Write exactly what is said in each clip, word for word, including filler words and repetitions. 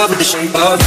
love with the shape of.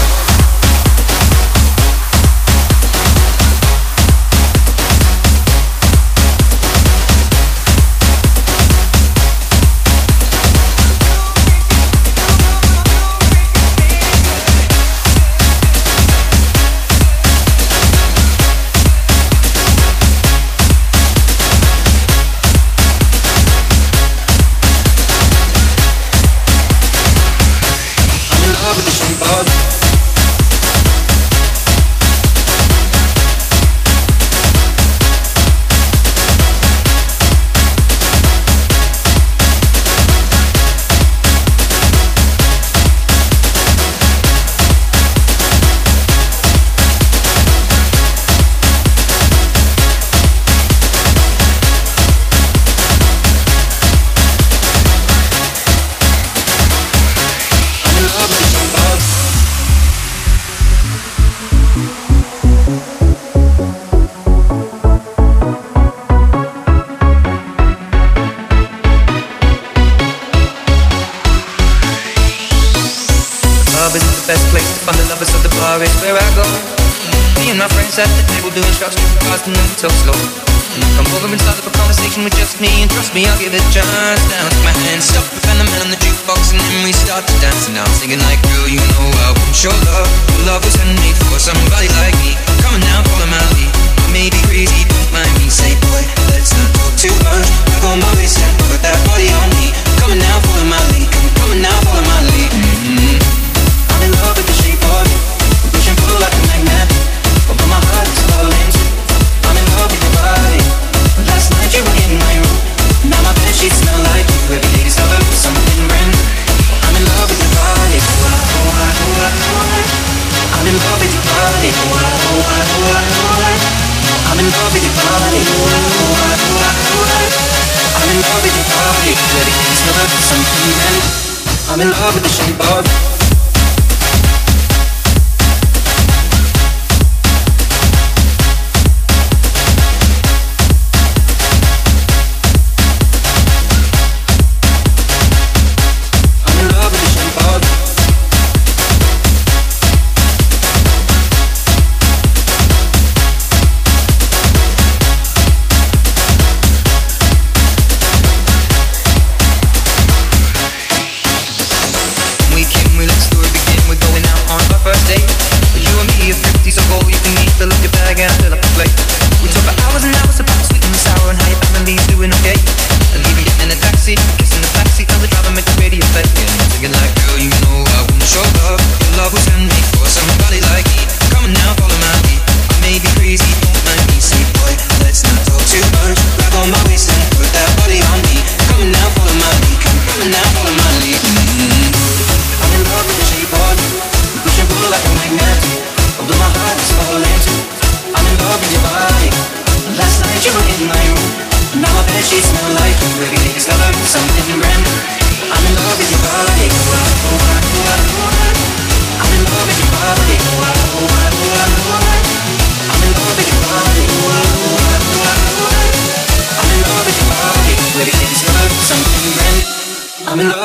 I'm in love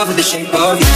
with the shape of you.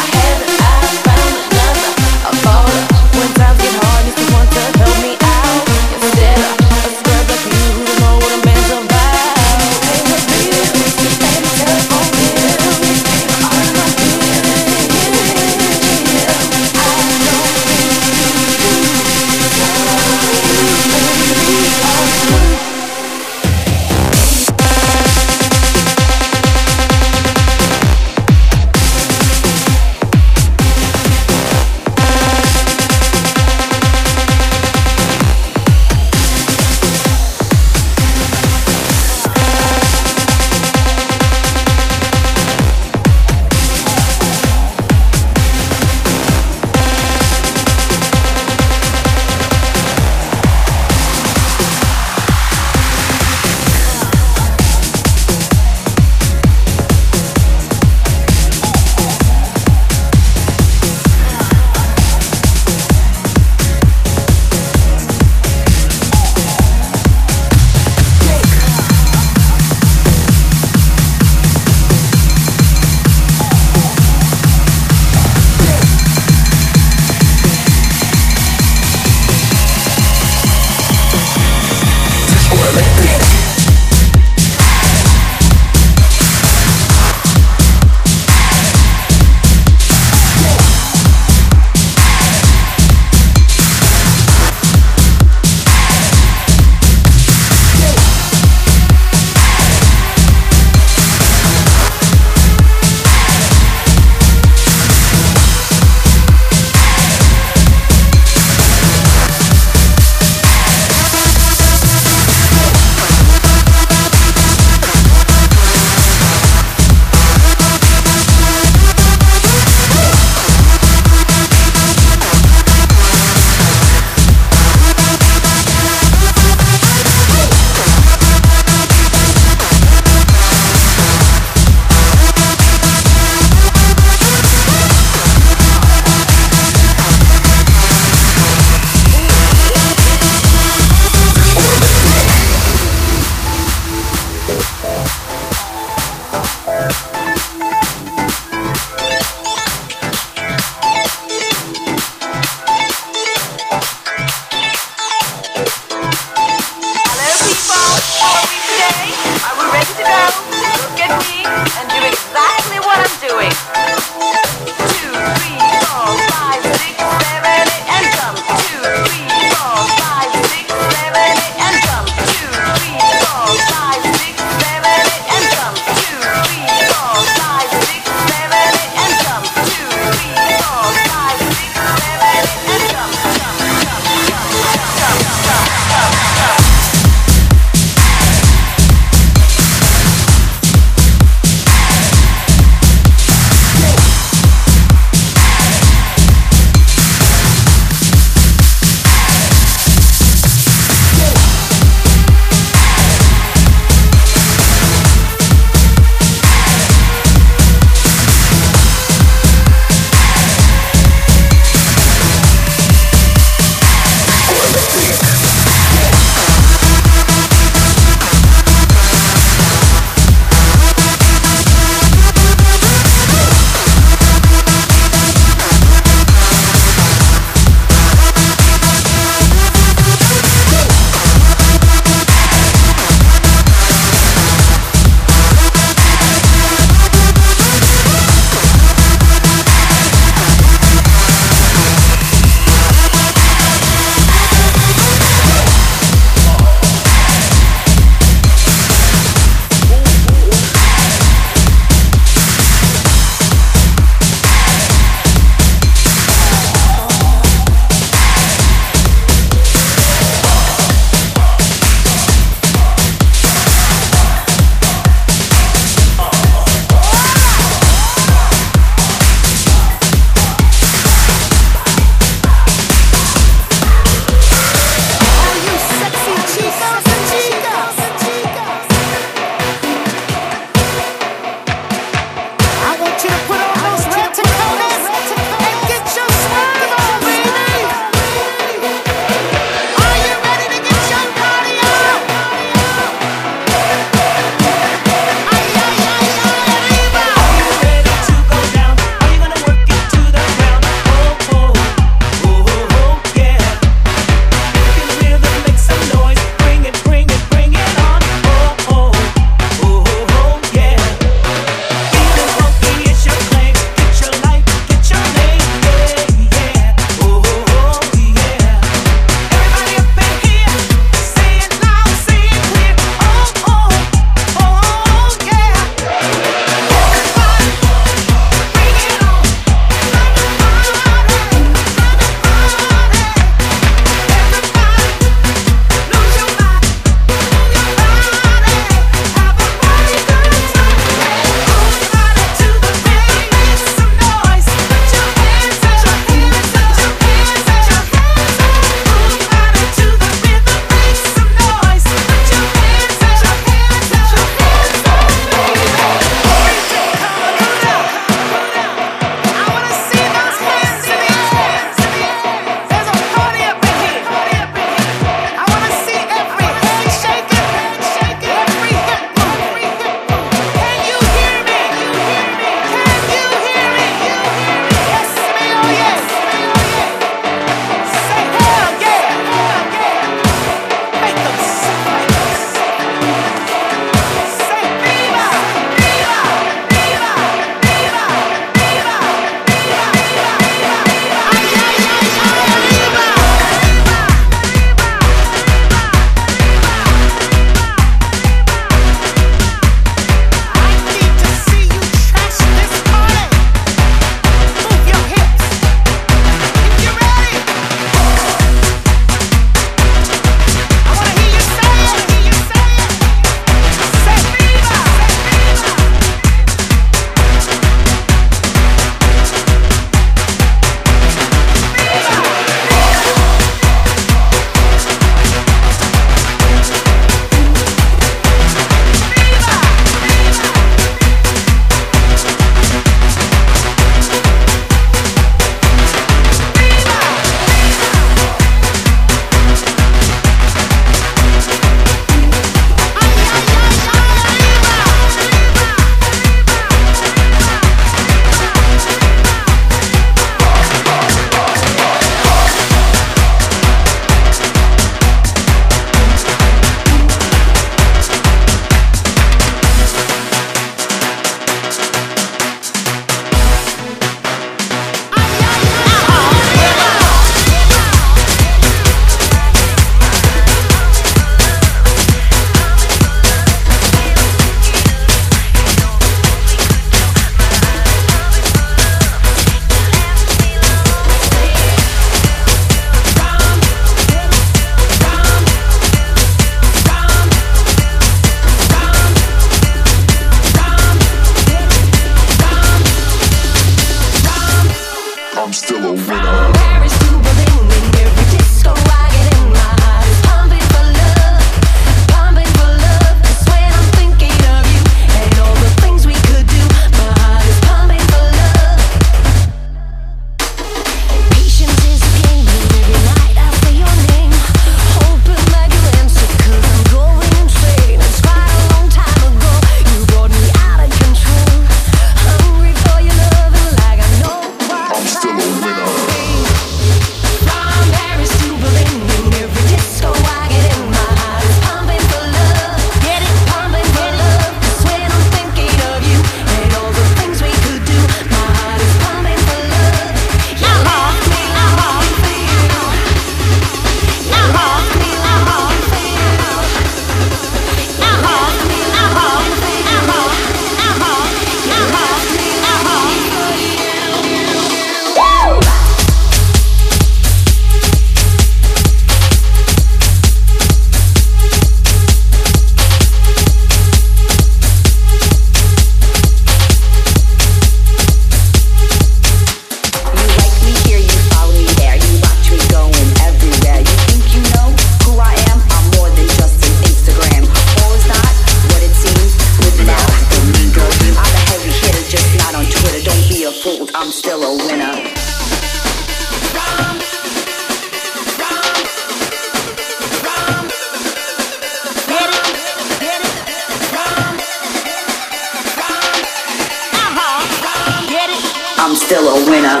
winner.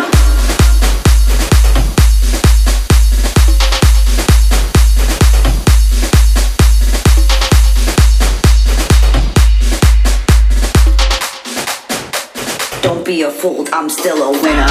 Don't be a fool, I'm still a winner.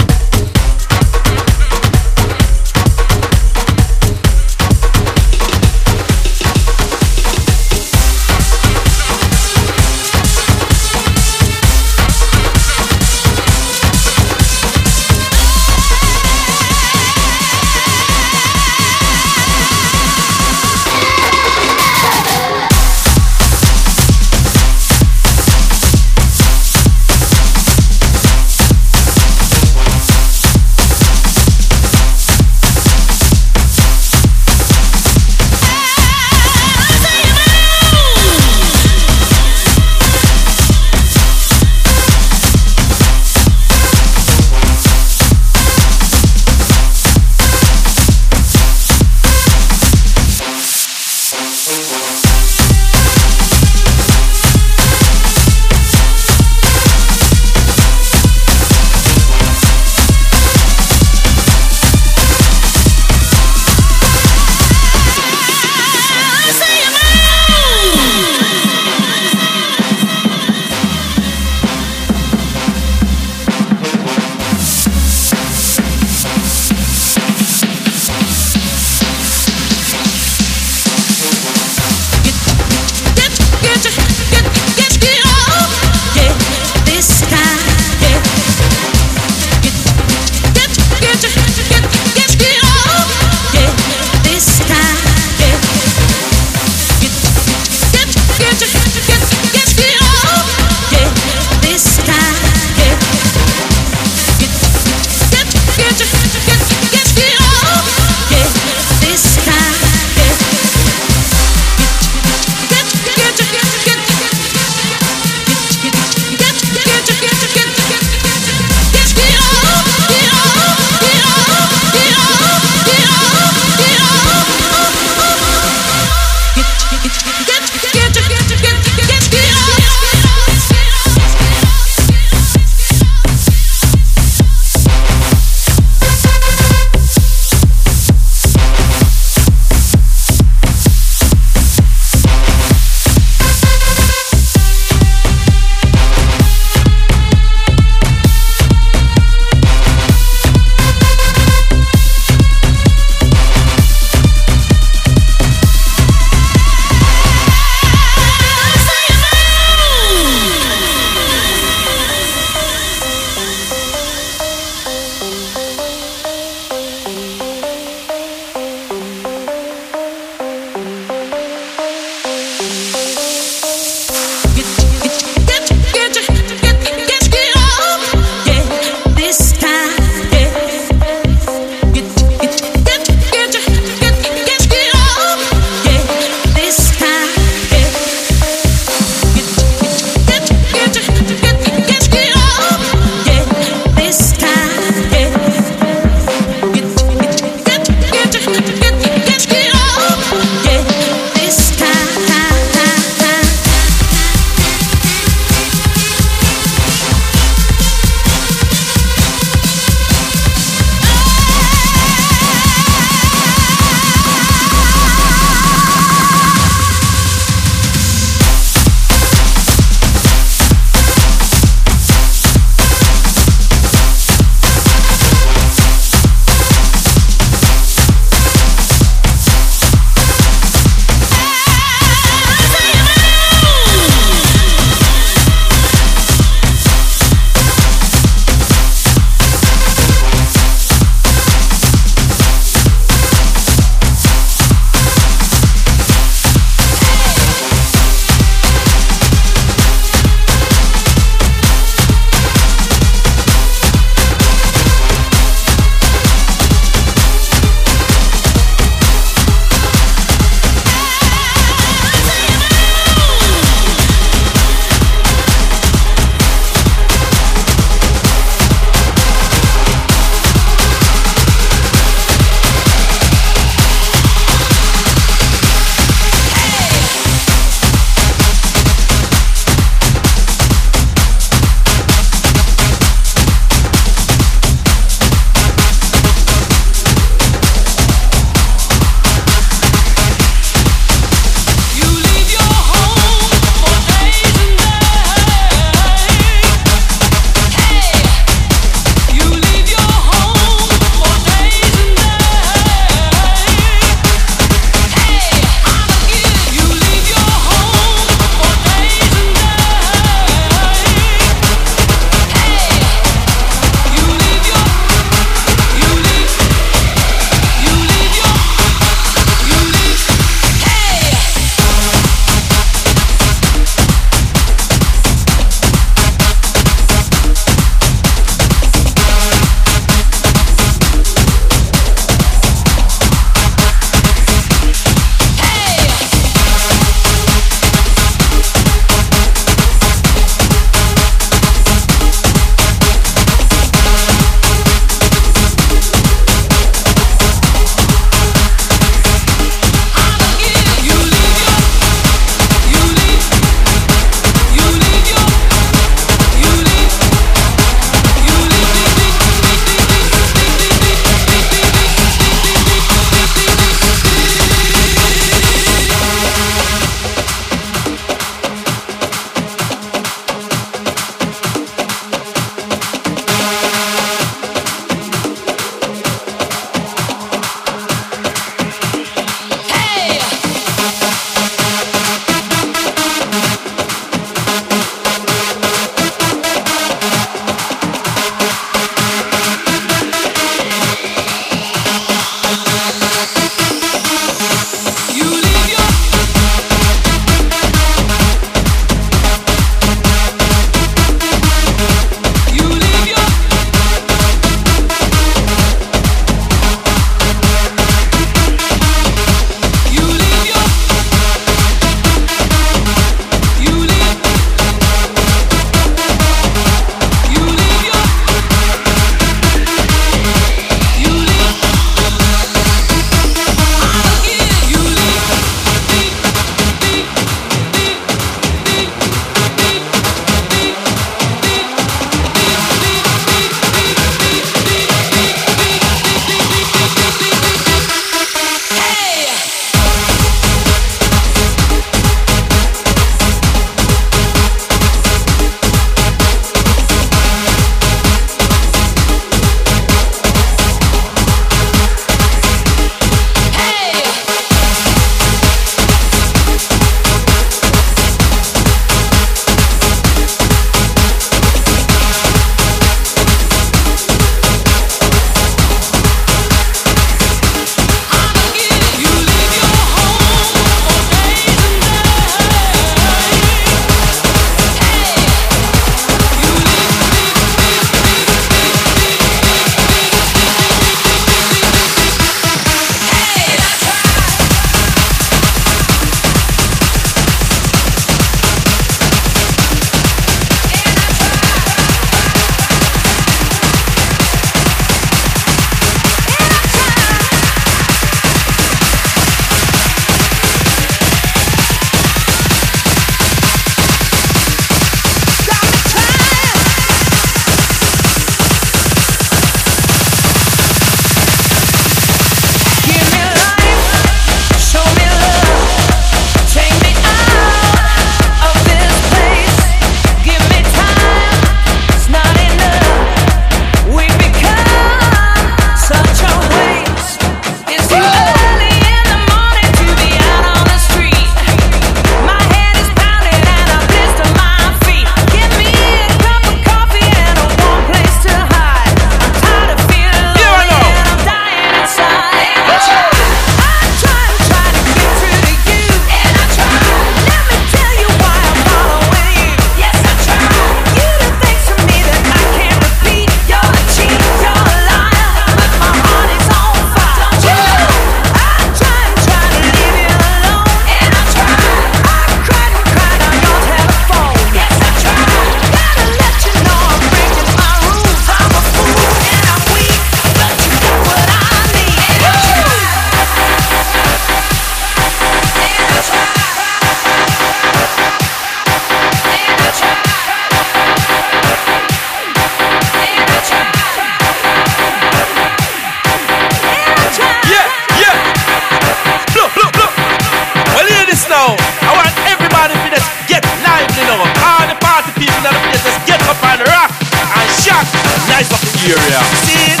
area. See it?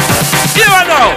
Here I know.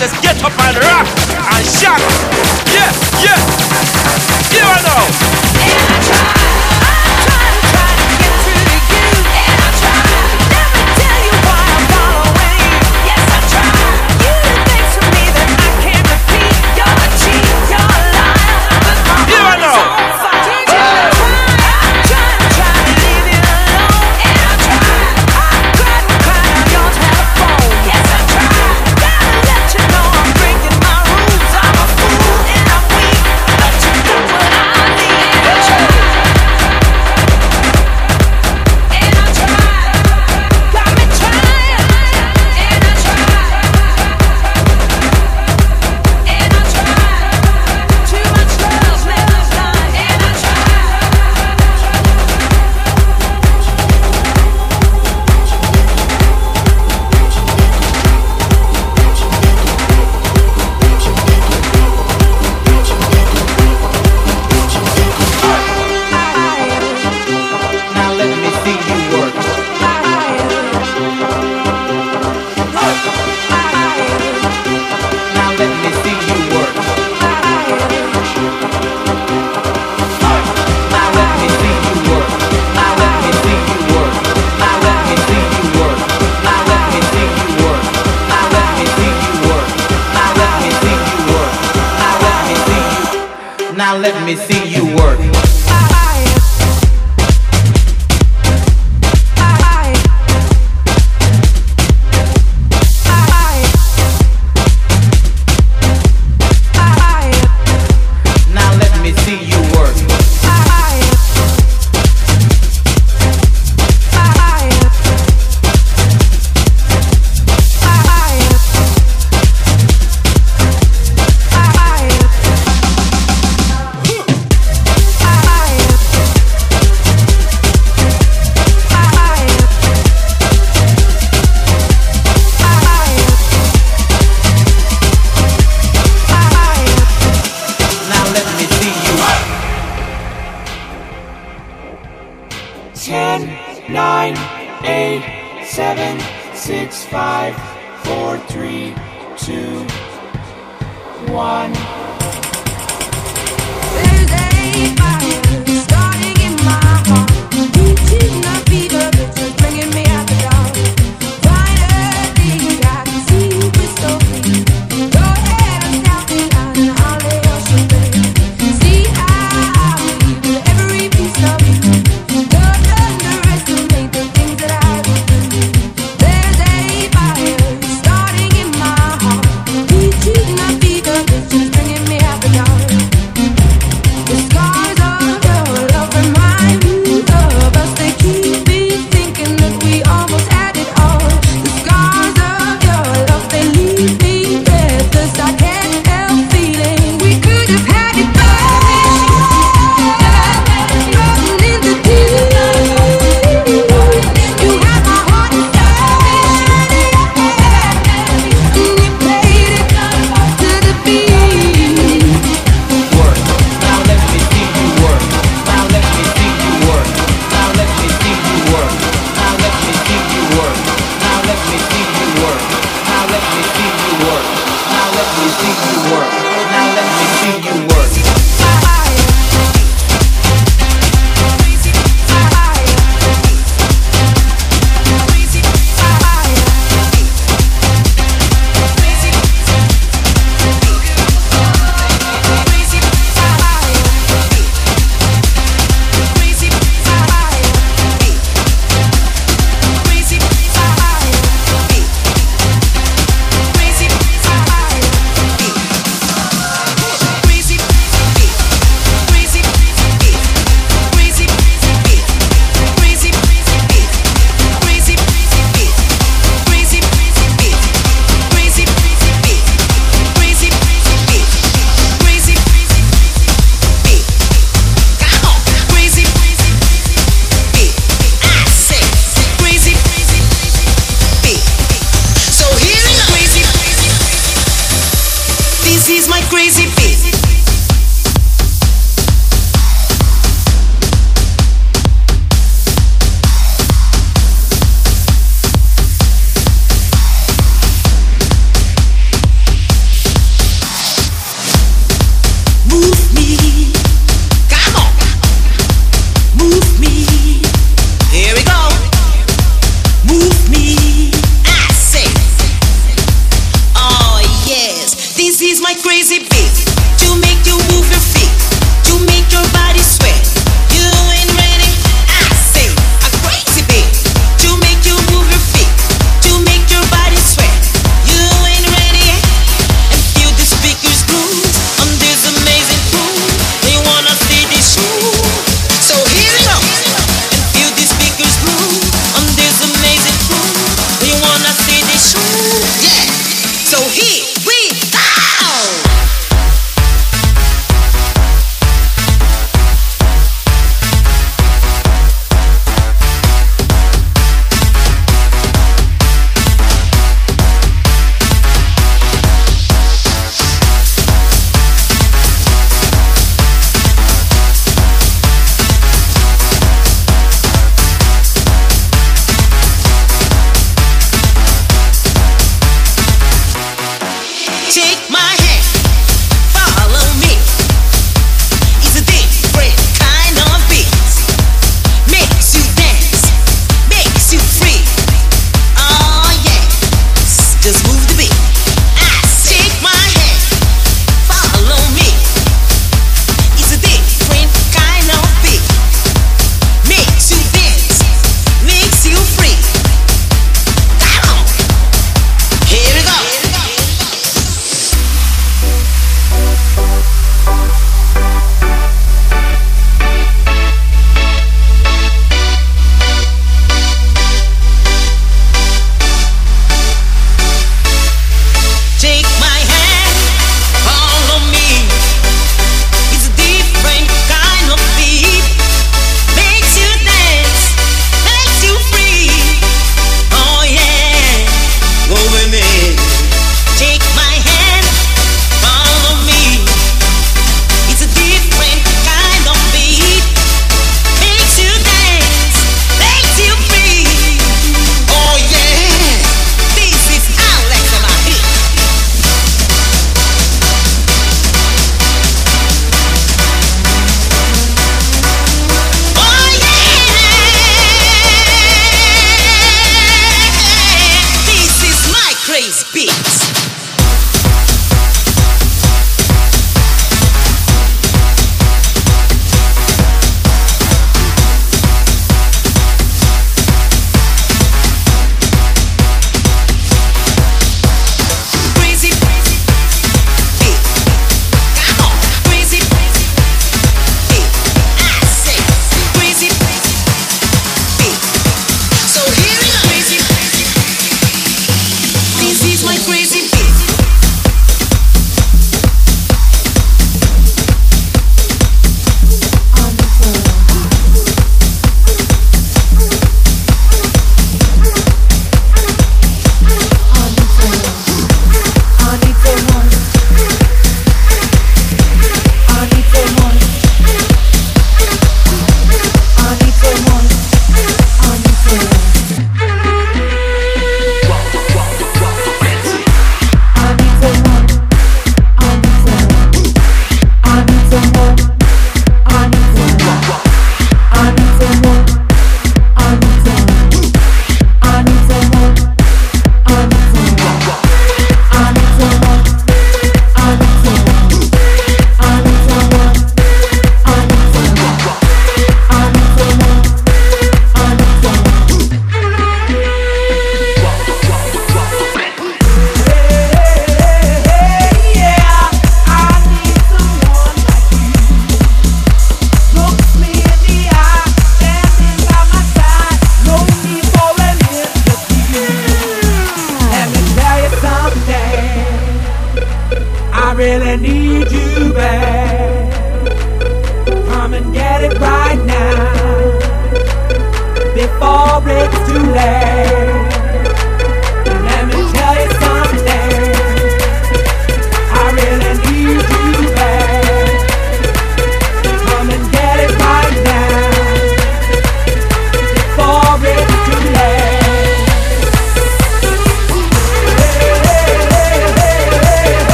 Let's get up and rock and shock. Yeah, yeah. Here I know. And I try, I try, try to get through to you. And I try, never tell you why I fall away. Yes, I try. You do things to me that I can't repeat. You're a cheat, you're a liar, but my heart Here I know. Is on fire. Did you try? I try, try to leave you alone. And I try, I cried and cried on your telephone. Yes, I try. Now let me see you work. Now let me see you work. ten, nine, eight, seven, six, five, four, three, two, one. Starting in my heart. You did not beat up, it's bringing me out the dark. Finally, I can see you crystal clear. Go ahead and shout me out and I'll lay your shoes. See how I leave every piece of me. Just bring it. crazy beat. This is my crazy beat.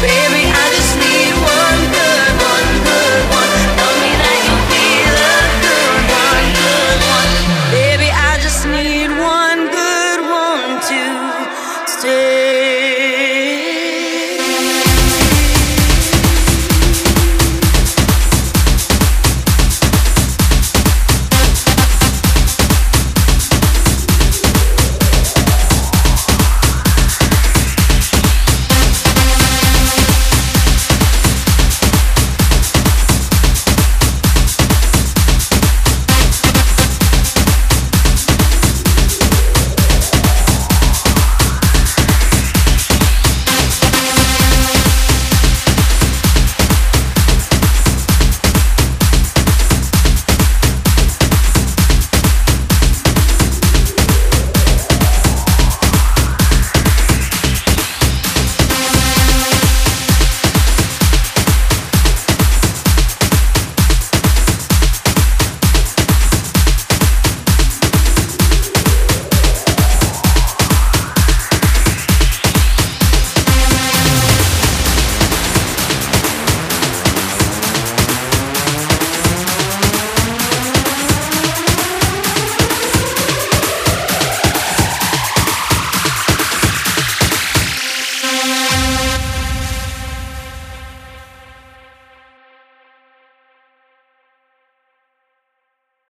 Baby.